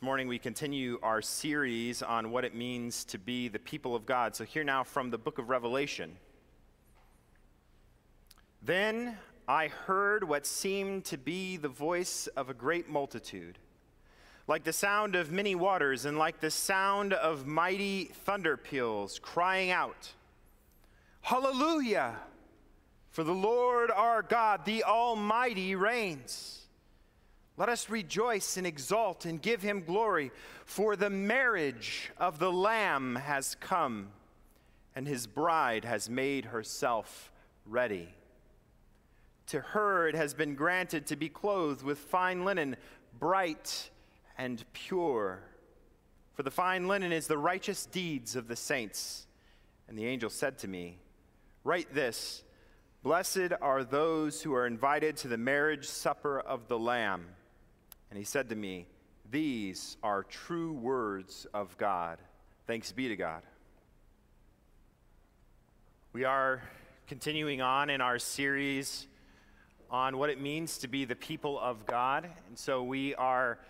This morning we continue our series on what it means to be the people of God. So hear now from the book of Revelation. Then I heard what seemed to be the voice of a great multitude, like the sound of many waters and like the sound of mighty thunder peals, crying out, "Hallelujah! For the Lord our God, the Almighty, reigns. Let us rejoice and exult and give him glory, for the marriage of the Lamb has come, and his bride has made herself ready. To her it has been granted to be clothed with fine linen, bright and pure. For the fine linen is the righteous deeds of the saints." And the angel said to me, "Write this: Blessed are those who are invited to the marriage supper of the Lamb." And he said to me, "These are true words of God." Thanks be to God. We are continuing on in our series on what it means to be the people of God. And so we are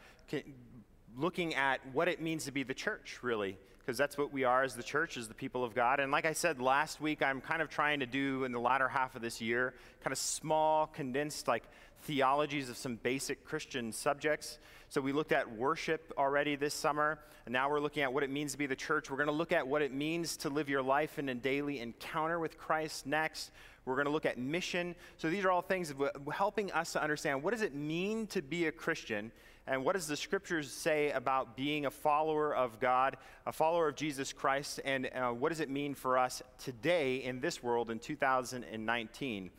looking at what it means to be the church, really, because that's what we are as the church, as the people of God. And like I said last week, I'm kind of trying to do in the latter half of this year, kind of small, condensed, like theologies of some basic Christian subjects. So we looked at worship already this summer, and now we're looking at what it means to be the church. We're going to look at what it means to live your life in a daily encounter with Christ next. We're going to look at mission. So these are all things helping us to understand what does it mean to be a Christian, and what does the scriptures say about being a follower of God, a follower of Jesus Christ, and what does it mean for us today in this world in 2019?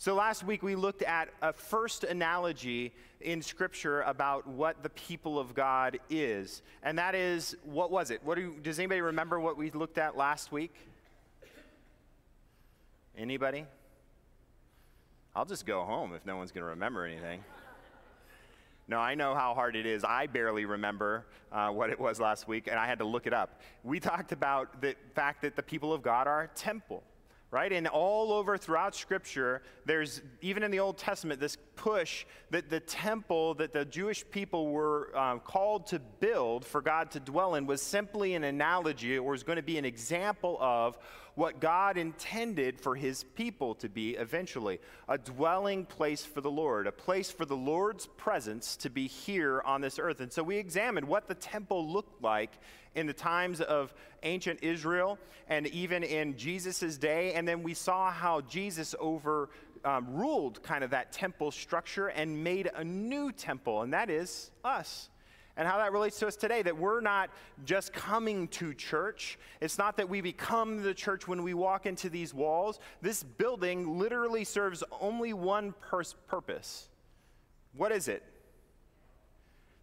So last week we looked at a first analogy in Scripture about what the people of God is, and that is, what was it? Does anybody remember what we looked at last week? Anybody? I'll just go home if no one's going to remember anything. No, I know how hard it is. I barely remember what it was last week, and I had to look it up. We talked about the fact that the people of God are a temple. Right? And all over throughout Scripture, there's, even in the Old Testament, this push that the temple that the Jewish people were called to build for God to dwell in was simply an analogy, or was going to be an example of what God intended for his people to be eventually, a dwelling place for the Lord, a place for the Lord's presence to be here on this earth. And so we examined what the temple looked like in the times of ancient Israel and even in Jesus' day. And then we saw how Jesus overruled kind of that temple structure and made a new temple, and that is us. And how that relates to us today, that we're not just coming to church. It's not that we become the church when we walk into these walls. This building literally serves only one purpose. What is it?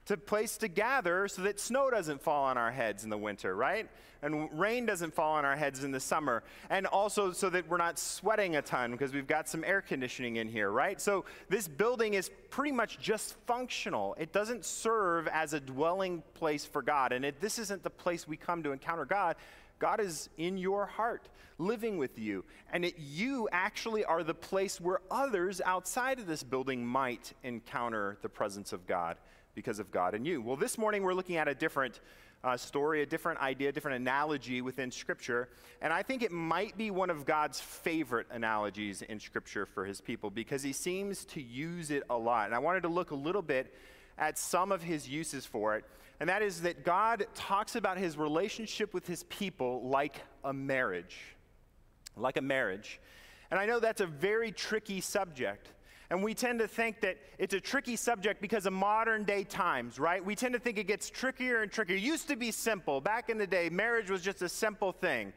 To place to gather so that snow doesn't fall on our heads in the winter, right? And rain doesn't fall on our heads in the summer. And also so that we're not sweating a ton because we've got some air conditioning in here, right? So this building is pretty much just functional. It doesn't serve as a dwelling place for God. And this isn't the place we come to encounter God. God is in your heart, living with you. And you actually are the place where others outside of this building might encounter the presence of God, because of God and you. Well, this morning we're looking at a different story, a different idea, a different analogy within Scripture, and I think it might be one of God's favorite analogies in Scripture for his people, because he seems to use it a lot. And I wanted to look a little bit at some of his uses for it, and that is that God talks about his relationship with his people like a marriage. Like a marriage. And I know that's a very tricky subject. And we tend to think that it's a tricky subject because of modern day times, right? We tend to think it gets trickier and trickier. It used to be simple. Back in the day, marriage was just a simple thing.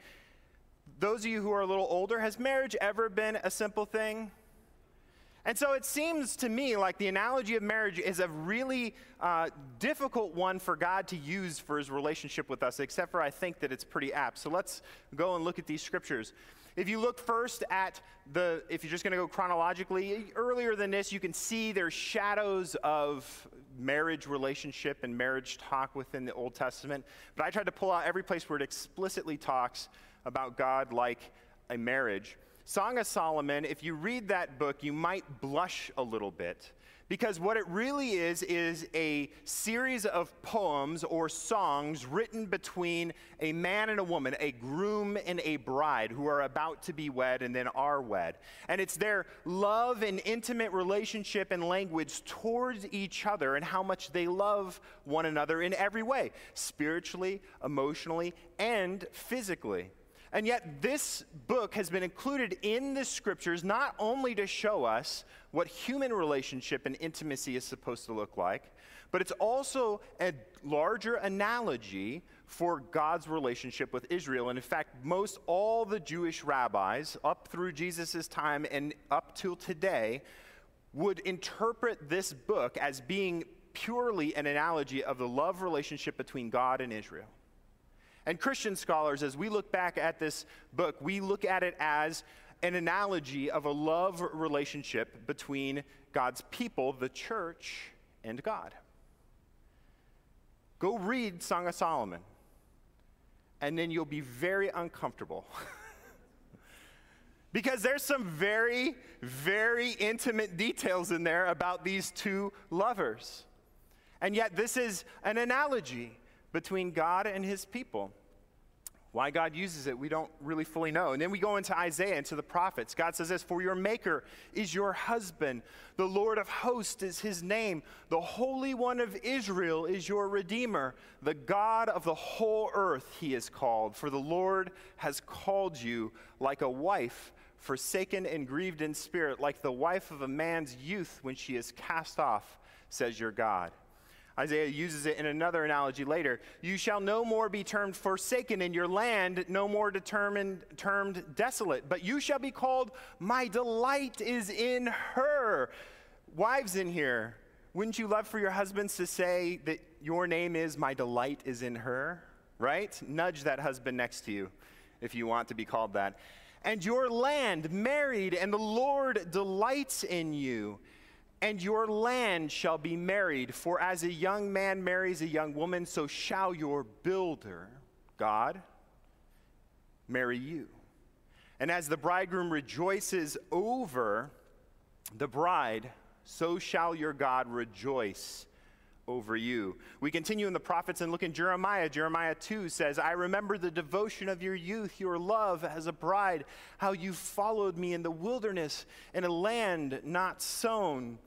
Those of you who are a little older, has marriage ever been a simple thing? And so it seems to me like the analogy of marriage is a really difficult one for God to use for his relationship with us, except for I think that it's pretty apt. So let's go and look at these scriptures. If you look first at if you're just going to go chronologically, earlier than this, you can see there's shadows of marriage relationship and marriage talk within the Old Testament. But I tried to pull out every place where it explicitly talks about God like a marriage. Song of Solomon, if you read that book, you might blush a little bit because what it really is a series of poems or songs written between a man and a woman, a groom and a bride who are about to be wed and then are wed. And it's their love and intimate relationship and language towards each other and how much they love one another in every way, spiritually, emotionally, and physically. And yet this book has been included in the scriptures not only to show us what human relationship and intimacy is supposed to look like, but it's also a larger analogy for God's relationship with Israel. And in fact, most all the Jewish rabbis up through Jesus' time and up till today would interpret this book as being purely an analogy of the love relationship between God and Israel. And Christian scholars, as we look back at this book, we look at it as an analogy of a love relationship between God's people, the church, and God. Go read Song of Solomon, and then you'll be very uncomfortable. Because there's some very, very intimate details in there about these two lovers. And yet this is an analogy between God and his people. Why God uses it, we don't really fully know. And then we go into Isaiah, into the prophets. God says this, "For your maker is your husband. The Lord of hosts is his name. The Holy One of Israel is your Redeemer. The God of the whole earth he is called. For the Lord has called you like a wife, forsaken and grieved in spirit, like the wife of a man's youth when she is cast off, says your God." Isaiah uses it in another analogy later. "You shall no more be termed forsaken in your land, no more termed desolate, but you shall be called, my delight is in her." Wives in here, wouldn't you love for your husbands to say that your name is, my delight is in her, right? Nudge that husband next to you if you want to be called that. "And your land, married, and the Lord delights in you. And your land shall be married, for as a young man marries a young woman, so shall your builder, God, marry you. And as the bridegroom rejoices over the bride, so shall your God rejoice over you." We continue in the prophets and look in Jeremiah. Jeremiah 2 says, "I remember the devotion of your youth, your love as a bride, how you followed me in the wilderness, in a land not sown."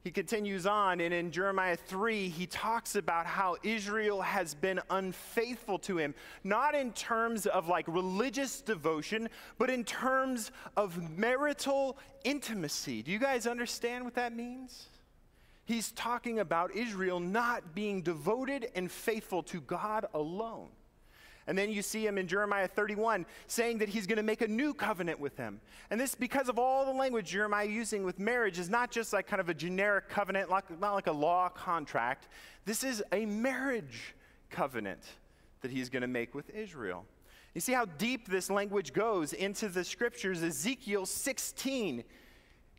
He continues on, and in Jeremiah 3, he talks about how Israel has been unfaithful to him, not in terms of like religious devotion, but in terms of marital intimacy. Do you guys understand what that means? He's talking about Israel not being devoted and faithful to God alone. And then you see him in Jeremiah 31 saying that he's going to make a new covenant with them. And this, because of all the language Jeremiah using with marriage, is not just like kind of a generic covenant, not like a law contract. This is a marriage covenant that he's going to make with Israel. You see how deep this language goes into the scriptures. Ezekiel 16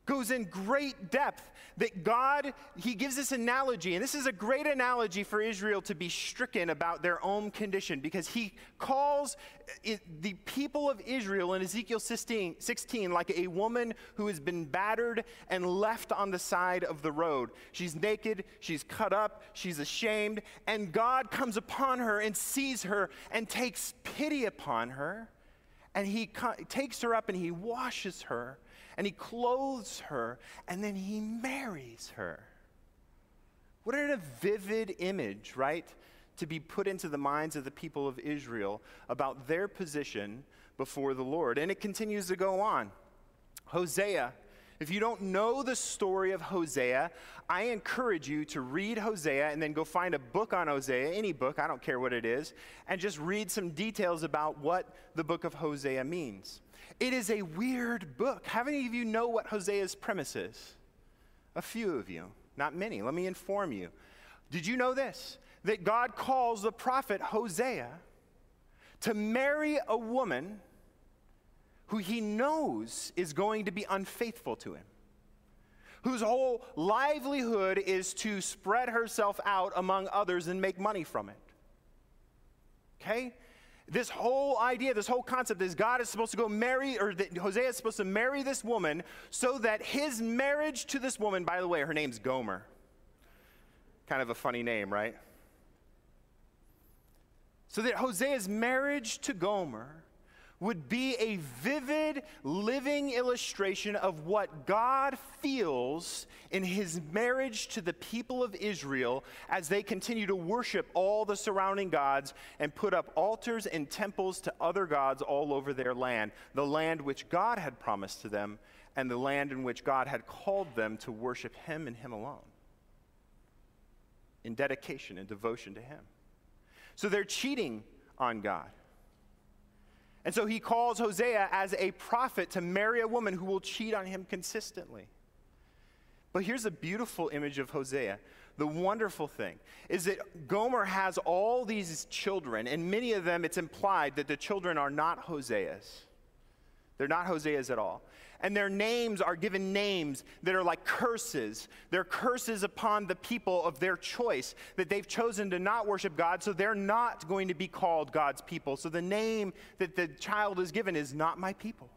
goes in great depth that God, he gives this analogy, and this is a great analogy for Israel to be stricken about their own condition, because he calls the people of Israel in Ezekiel 16 like a woman who has been battered and left on the side of the road. She's naked, she's cut up, she's ashamed, and God comes upon her and sees her and takes pity upon her, and he takes her up and he washes her, and he clothes her, and then he marries her. What a vivid image, right, to be put into the minds of the people of Israel about their position before the Lord. And it continues to go on. Hosea. If you don't know the story of Hosea, I encourage you to read Hosea and then go find a book on Hosea, any book, I don't care what it is, and just read some details about what the book of Hosea means. It is a weird book. How many of you know what Hosea's premise is? A few of you, not many. Let me inform you. Did you know this? That God calls the prophet Hosea to marry a woman who he knows is going to be unfaithful to him, whose whole livelihood is to spread herself out among others and make money from it. Okay? This whole idea, this whole concept is God is supposed to go marry, or that Hosea is supposed to marry this woman so that his marriage to this woman, by the way, her name's Gomer. Kind of a funny name, right? So that Hosea's marriage to Gomer would be a vivid, living illustration of what God feels in his marriage to the people of Israel as they continue to worship all the surrounding gods and put up altars and temples to other gods all over their land, the land which God had promised to them and the land in which God had called them to worship him and him alone in dedication and devotion to him. So they're cheating on God. And so he calls Hosea as a prophet to marry a woman who will cheat on him consistently. But here's a beautiful image of Hosea. The wonderful thing is that Gomer has all these children, and many of them, it's implied that the children are not Hosea's. They're not Hosea's at all. And their names are given names that are like curses. They're curses upon the people of their choice, that they've chosen to not worship God, so they're not going to be called God's people. So the name that the child is given is not my people.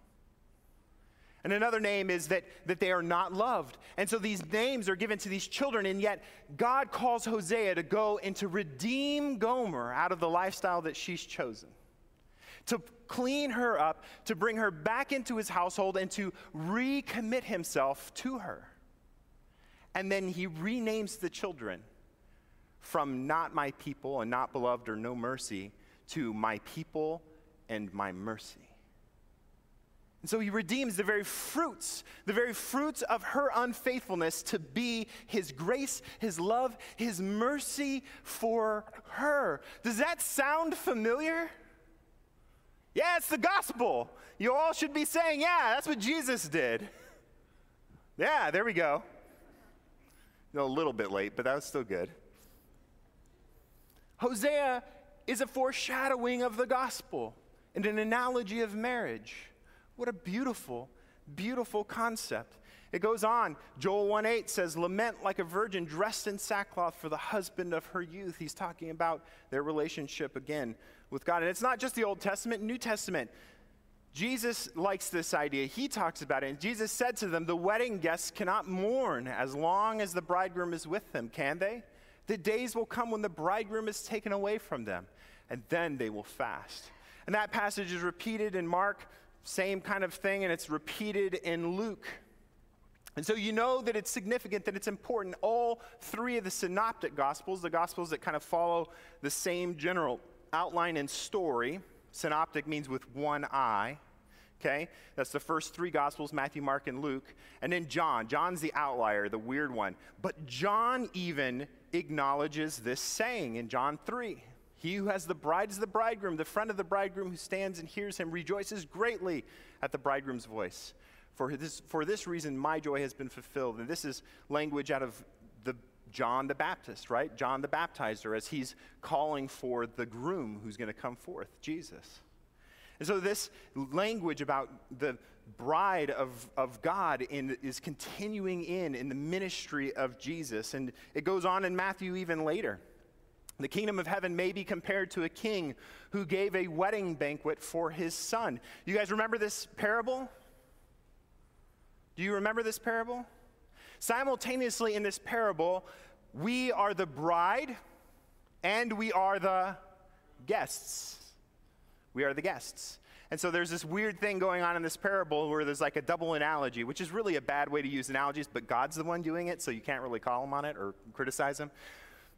And another name is that they are not loved. And so these names are given to these children, and yet God calls Hosea to go and to redeem Gomer out of the lifestyle that she's chosen, to clean her up, to bring her back into his household, and to recommit himself to her. And then he renames the children from not my people and not beloved or no mercy to my people and my mercy. And so he redeems the very fruits of her unfaithfulness to be his grace, his love, his mercy for her. Does that sound familiar? Yeah, it's the gospel. You all should be saying, yeah, that's what Jesus did. Yeah, there we go. No, a little bit late, but that was still good. Hosea is a foreshadowing of the gospel and an analogy of marriage. What a beautiful, beautiful concept. It goes on. Joel 1:8 says, lament like a virgin dressed in sackcloth for the husband of her youth. He's talking about their relationship again with God. And it's not just the Old Testament, New Testament. Jesus likes this idea. He talks about it. And Jesus said to them, the wedding guests cannot mourn as long as the bridegroom is with them, can they? The days will come when the bridegroom is taken away from them, and then they will fast. And that passage is repeated in Mark, same kind of thing, and it's repeated in Luke. And so you know that it's significant, that it's important. All three of the synoptic gospels, the gospels that kind of follow the same general outline and story, synoptic means with one eye, okay? That's the first three gospels, Matthew, Mark, and Luke. And then John. John's the outlier, the weird one. But John even acknowledges this saying in John 3. He who has the bride is the bridegroom. The friend of the bridegroom who stands and hears him rejoices greatly at the bridegroom's voice. For this reason, my joy has been fulfilled. And this is language out of John the Baptist, right? John the Baptizer, as he's calling for the groom who's going to come forth, Jesus. And so this language about the bride of God is continuing in the ministry of Jesus. And it goes on in Matthew even later. The kingdom of heaven may be compared to a king who gave a wedding banquet for his son. You guys remember this parable? Do you remember this parable? Simultaneously in this parable, we are the bride and we are the guests. We are the guests. And so there's this weird thing going on in this parable where there's like a double analogy, which is really a bad way to use analogies, but God's the one doing it, so you can't really call him on it or criticize him.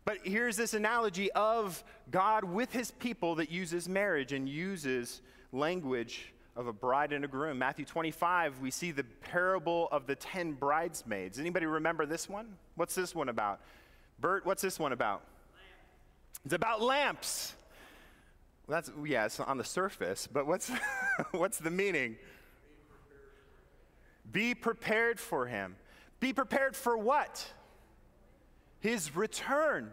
But here's this analogy of God with his people that uses marriage and uses language of a bride and a groom. Matthew 25, we see the parable of the 10 bridesmaids. Anybody remember this one? What's this one about? Bert, what's this one about? Lamps. It's about lamps. Well, it's on the surface, but what's the meaning? Be prepared for him. Be prepared for what? His return.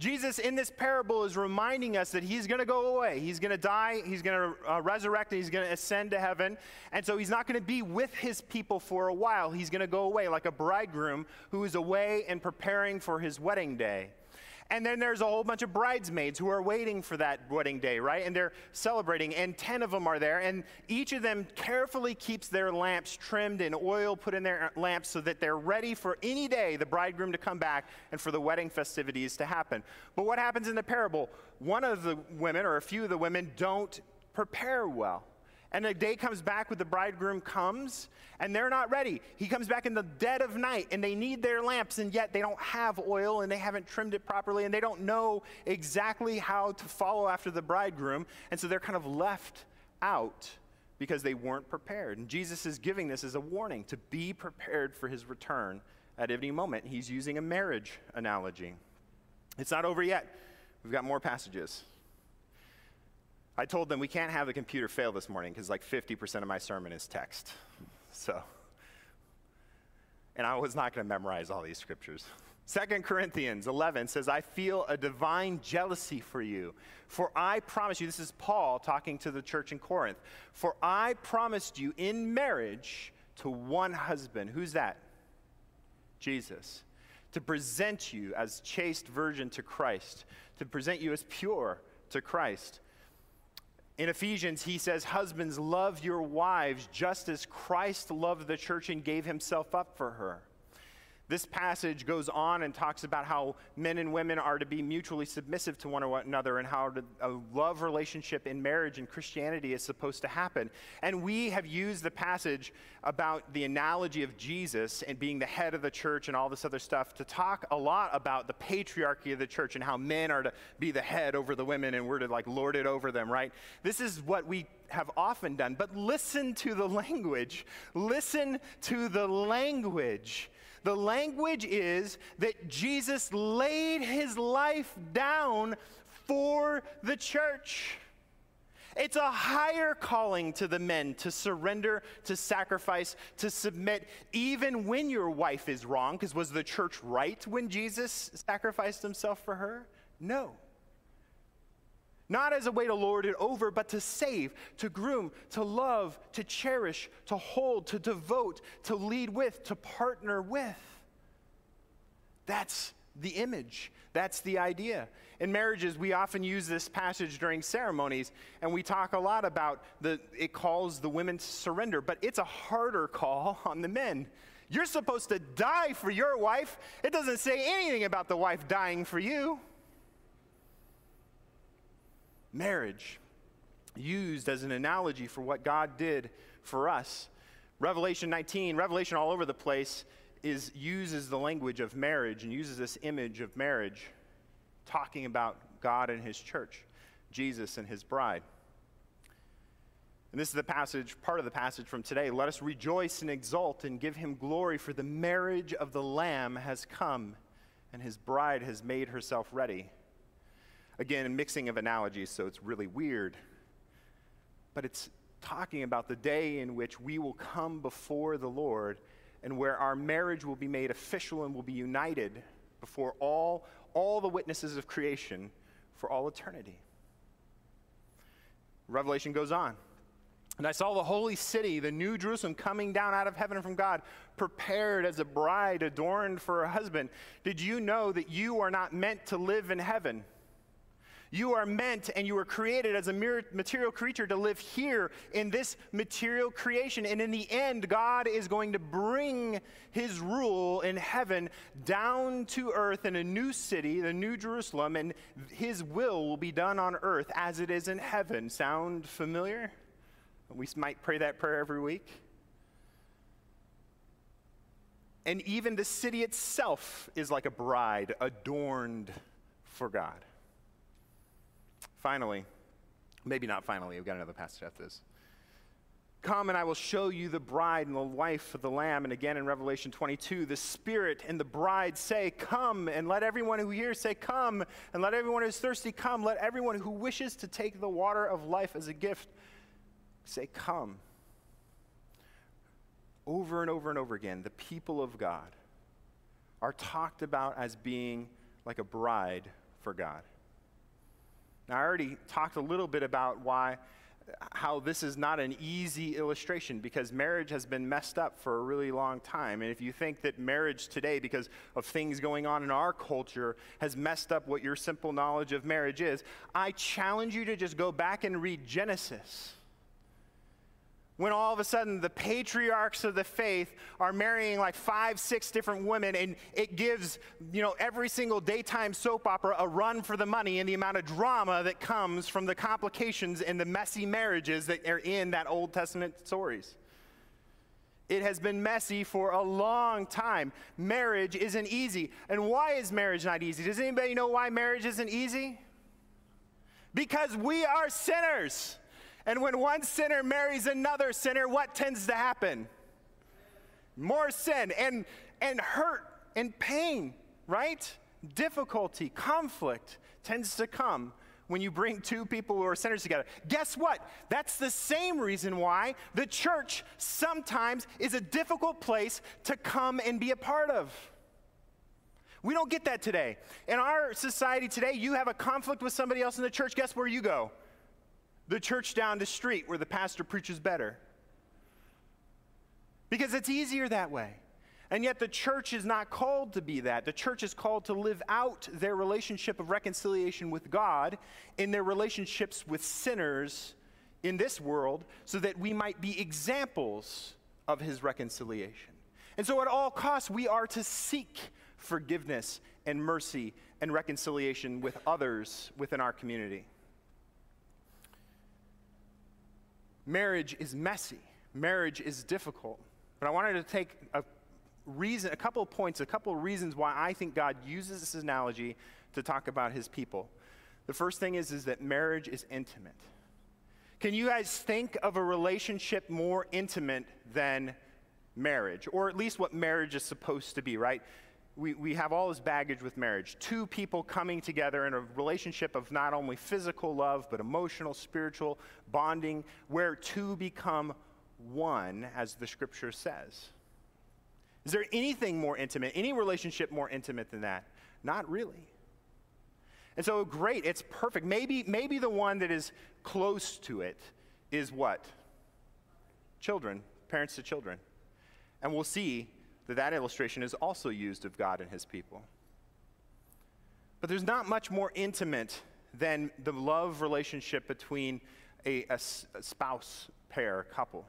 Jesus in this parable is reminding us that he's going to go away. He's going to die. He's going to resurrect. And he's going to ascend to heaven. And so he's not going to be with his people for a while. He's going to go away like a bridegroom who is away and preparing for his wedding day. And then there's a whole bunch of bridesmaids who are waiting for that wedding day, right? And they're celebrating, and 10 of them are there, and each of them carefully keeps their lamps trimmed and oil put in their lamps so that they're ready for any day the bridegroom to come back and for the wedding festivities to happen. But what happens in the parable? One of the women, or a few of the women, don't prepare well. And the day comes back when the bridegroom comes, and they're not ready. He comes back in the dead of night, and they need their lamps, and yet they don't have oil, and they haven't trimmed it properly, and they don't know exactly how to follow after the bridegroom. And so they're kind of left out because they weren't prepared. And Jesus is giving this as a warning to be prepared for his return at any moment. He's using a marriage analogy. It's not over yet. We've got more passages. I told them we can't have the computer fail this morning because like 50% of my sermon is text. So, and I was not going to memorize all these scriptures. 2 Corinthians 11 says, I feel a divine jealousy for you, for I promise you, this is Paul talking to the church in Corinth, for I promised you in marriage to one husband. Who's that? Jesus. To present you as chaste virgin to Christ, to present you as pure to Christ. In Ephesians, he says, husbands, love your wives just as Christ loved the church and gave himself up for her. This passage goes on and talks about how men and women are to be mutually submissive to one another and how a love relationship in marriage and Christianity is supposed to happen. And we have used the passage about the analogy of Jesus and being the head of the church and all this other stuff to talk a lot about the patriarchy of the church and how men are to be the head over the women and we're to like lord it over them, right? This is what we have often done, but listen to the language. Listen to the language. The language is that Jesus laid his life down for the church. It's a higher calling to the men to surrender, to sacrifice, to submit, even when your wife is wrong, because was the church right when Jesus sacrificed himself for her? No. Not as a way to lord it over, but to save, to groom, to love, to cherish, to hold, to devote, to lead with, to partner with. That's the image. That's the idea. In marriages, we often use this passage during ceremonies, and we talk a lot about it calls the women to surrender, but it's a harder call on the men. You're supposed to die for your wife. It doesn't say anything about the wife dying for you. Marriage, used as an analogy for what God did for us. Revelation 19, Revelation all over the place, uses the language of marriage and uses this image of marriage, talking about God and his church, Jesus and his bride. And this is the passage, part of the passage from today. Let us rejoice and exult and give him glory, for the marriage of the Lamb has come, and his bride has made herself ready. Again, a mixing of analogies, so it's really weird. But it's talking about the day in which we will come before the Lord and where our marriage will be made official and will be united before all the witnesses of creation for all eternity. Revelation goes on. And I saw the holy city, the new Jerusalem, coming down out of heaven from God, prepared as a bride adorned for her husband. Did you know that you are not meant to live in heaven? You are meant, and you were created as a mere material creature to live here in this material creation. And in the end, God is going to bring his rule in heaven down to earth in a new city, the new Jerusalem, and his will be done on earth as it is in heaven. Sound familiar? We might pray that prayer every week. And even the city itself is like a bride adorned for God. Finally, maybe not finally, we've got another passage after this. Come and I will show you the bride and the wife of the Lamb. And again in Revelation 22, the Spirit and the bride say, come, and let everyone who hears say, come, and let everyone who is thirsty come. Let everyone who wishes to take the water of life as a gift say, come. Over and over and over again, the people of God are talked about as being like a bride for God. Now, I already talked a little bit about why how this is not an easy illustration, because marriage has been messed up for a really long time. And if you think that marriage today, because of things going on in our culture, has messed up what your simple knowledge of marriage is, I challenge you to just go back and read Genesis, when all of a sudden the patriarchs of the faith are marrying like 5, 6 different women, and it gives, you know, every single daytime soap opera a run for the money and the amount of drama that comes from the complications and the messy marriages that are in that Old Testament stories. It has been messy for a long time. Marriage isn't easy. And why is marriage not easy? Does anybody know why marriage isn't easy? Because we are sinners. And when one sinner marries another sinner, what tends to happen? More sin and hurt and pain, right? Difficulty, conflict tends to come when you bring two people who are sinners together. Guess what? That's the same reason why the church sometimes is a difficult place to come and be a part of. We don't get that today. In our society today, you have a conflict with somebody else in the church, guess where you go? The church down the street where the pastor preaches better. Because it's easier that way. And yet the church is not called to be that. The church is called to live out their relationship of reconciliation with God in their relationships with sinners in this world, so that we might be examples of his reconciliation. And so at all costs, we are to seek forgiveness and mercy and reconciliation with others within our community. Marriage is messy. Marriage is difficult. But I wanted to take a couple of reasons why I think God uses this analogy to talk about his people. The first thing is that marriage is intimate. Can you guys think of a relationship more intimate than marriage? Or at least what marriage is supposed to be, right? We have all this baggage with marriage. Two people coming together in a relationship of not only physical love, but emotional, spiritual bonding, where two become one, as the scripture says. Is there anything more intimate, any relationship more intimate than that? Not really. And so great, it's perfect. Maybe the one that is close to it is what? Children, parents to children. And we'll see that illustration is also used of God and his people. But there's not much more intimate than the love relationship between a spouse pair, couple,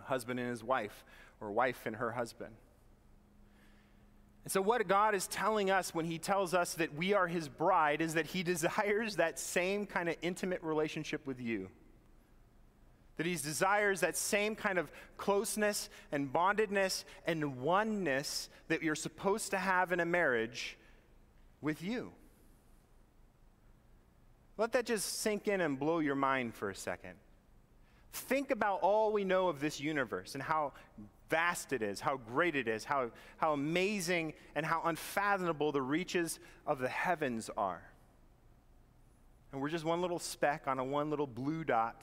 a husband and his wife, or wife and her husband. And so what God is telling us when he tells us that we are his bride is that he desires that same kind of intimate relationship with you. That he desires that same kind of closeness and bondedness and oneness that you're supposed to have in a marriage with you. Let that just sink in and blow your mind for a second. Think about all we know of this universe and how vast it is, how great it is, how amazing and how unfathomable the reaches of the heavens are. And we're just one little speck on one little blue dot.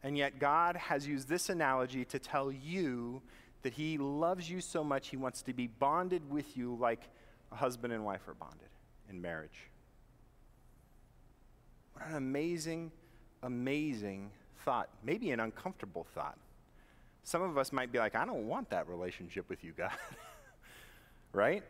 And yet God has used this analogy to tell you that he loves you so much he wants to be bonded with you like a husband and wife are bonded in marriage. What an amazing, amazing thought. Maybe an uncomfortable thought. Some of us might be like, I don't want that relationship with you, God. Right?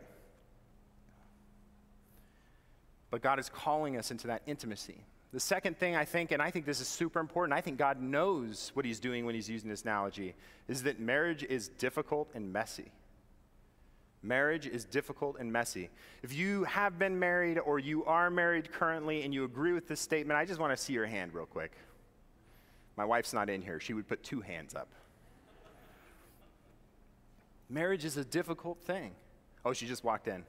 But God is calling us into that intimacy. The second thing I think, and I think this is super important, I think God knows what he's doing when he's using this analogy, is that marriage is difficult and messy. Marriage is difficult and messy. If you have been married or you are married currently and you agree with this statement, I just want to see your hand real quick. My wife's not in here. She would put 2 hands up. Marriage is a difficult thing. Oh, she just walked in.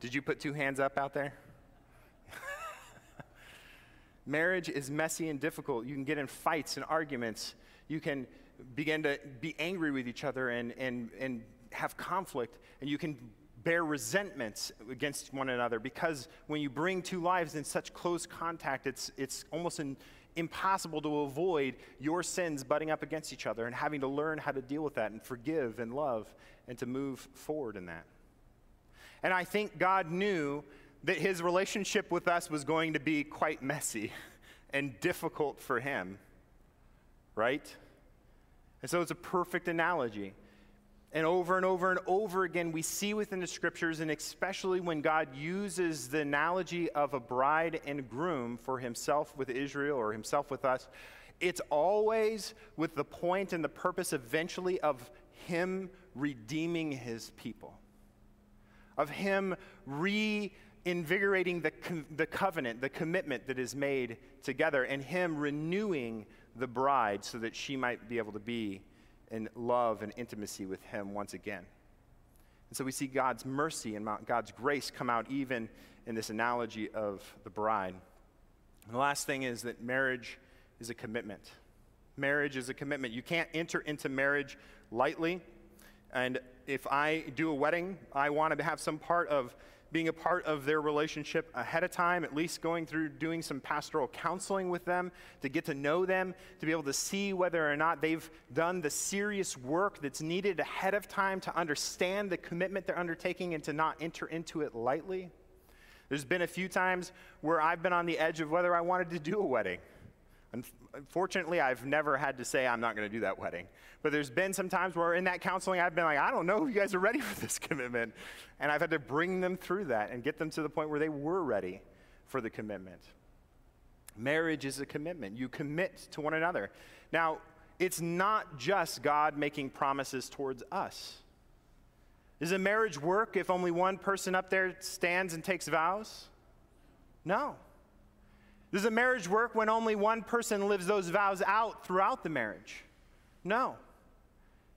Did you put 2 hands up out there? Marriage is messy and difficult. You can get in fights and arguments. You can begin to be angry with each other and have conflict. And you can bear resentments against one another, because when you bring two lives in such close contact, it's almost impossible to avoid your sins butting up against each other and having to learn how to deal with that and forgive and love and to move forward in that. And I think God knew that his relationship with us was going to be quite messy and difficult for him, right? And so it's a perfect analogy. And over again, we see within the scriptures, and especially when God uses the analogy of a bride and groom for himself with Israel or himself with us, it's always with the point and the purpose eventually of him redeeming his people, of him reinvigorating the covenant, the commitment that is made together, and him renewing the bride so that she might be able to be in love and intimacy with him once again. And so we see God's mercy and God's grace come out even in this analogy of the bride. And the last thing is that marriage is a commitment. Marriage is a commitment. You can't enter into marriage lightly. And if I do a wedding, I want to have some part of being a part of their relationship ahead of time, at least going through doing some pastoral counseling with them to get to know them, to be able to see whether or not they've done the serious work that's needed ahead of time to understand the commitment they're undertaking and to not enter into it lightly. There's been a few times where I've been on the edge of whether I wanted to do a wedding. Unfortunately, I've never had to say I'm not going to do that wedding. But there's been some times where in that counseling, I've been like, I don't know if you guys are ready for this commitment. And I've had to bring them through that and get them to the point where they were ready for the commitment. Marriage is a commitment. You commit to one another. Now, it's not just God making promises towards us. Does a marriage work if only one person up there stands and takes vows? No. Does a marriage work when only one person lives those vows out throughout the marriage? No.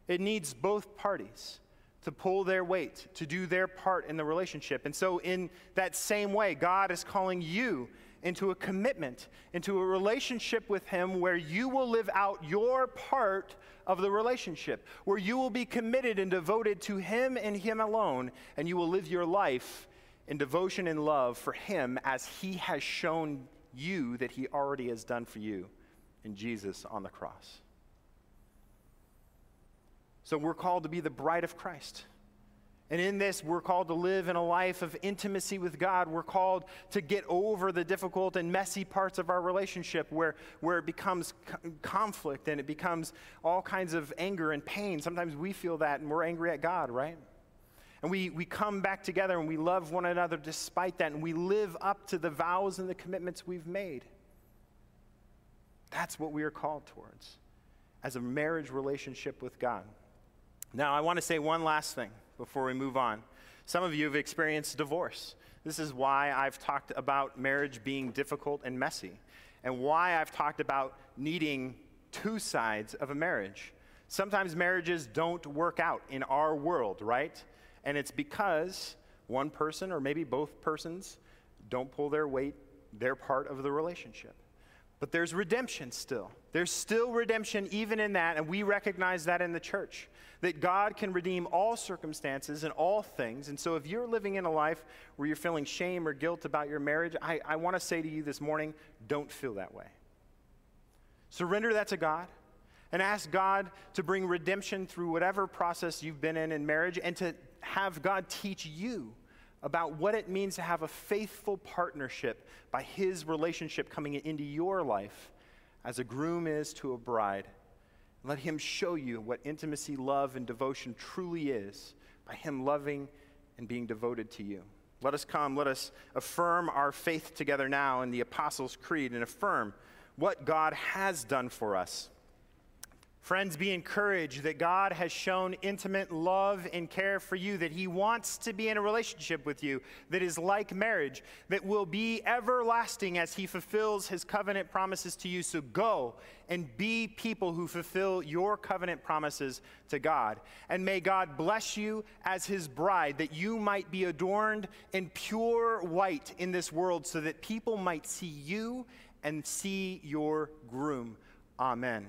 It needs both parties to pull their weight, to do their part in the relationship. And so in that same way, God is calling you into a commitment, into a relationship with him where you will live out your part of the relationship, where you will be committed and devoted to him and him alone, and you will live your life in devotion and love for him as he has shown you that he already has done for you in Jesus on the cross. So we're called to be the bride of Christ. And in this, we're called to live in a life of intimacy with God. We're called to get over the difficult and messy parts of our relationship where it becomes conflict and it becomes all kinds of anger and pain. Sometimes we feel that and we're angry at God, right? And we come back together and we love one another despite that, and we live up to the vows and the commitments we've made. That's what we are called towards as a marriage relationship with God. Now, I want to say one last thing before we move on. Some of you have experienced divorce. This is why I've talked about marriage being difficult and messy, and why I've talked about needing two sides of a marriage. Sometimes marriages don't work out in our world, right? And it's because one person or maybe both persons don't pull their weight, their part of the relationship. But there's redemption still. There's still redemption even in that, and we recognize that in the church, that God can redeem all circumstances and all things. And so if you're living in a life where you're feeling shame or guilt about your marriage, I want to say to you this morning, don't feel that way. Surrender that to God. And ask God to bring redemption through whatever process you've been in marriage, and to have God teach you about what it means to have a faithful partnership by his relationship coming into your life as a groom is to a bride. Let him show you what intimacy, love, and devotion truly is by him loving and being devoted to you. Let us come, let us affirm our faith together now in the Apostles' Creed and affirm what God has done for us. Friends, be encouraged that God has shown intimate love and care for you, that he wants to be in a relationship with you that is like marriage, that will be everlasting as he fulfills his covenant promises to you. So go and be people who fulfill your covenant promises to God. And may God bless you as his bride, that you might be adorned in pure white in this world, so that people might see you and see your groom. Amen.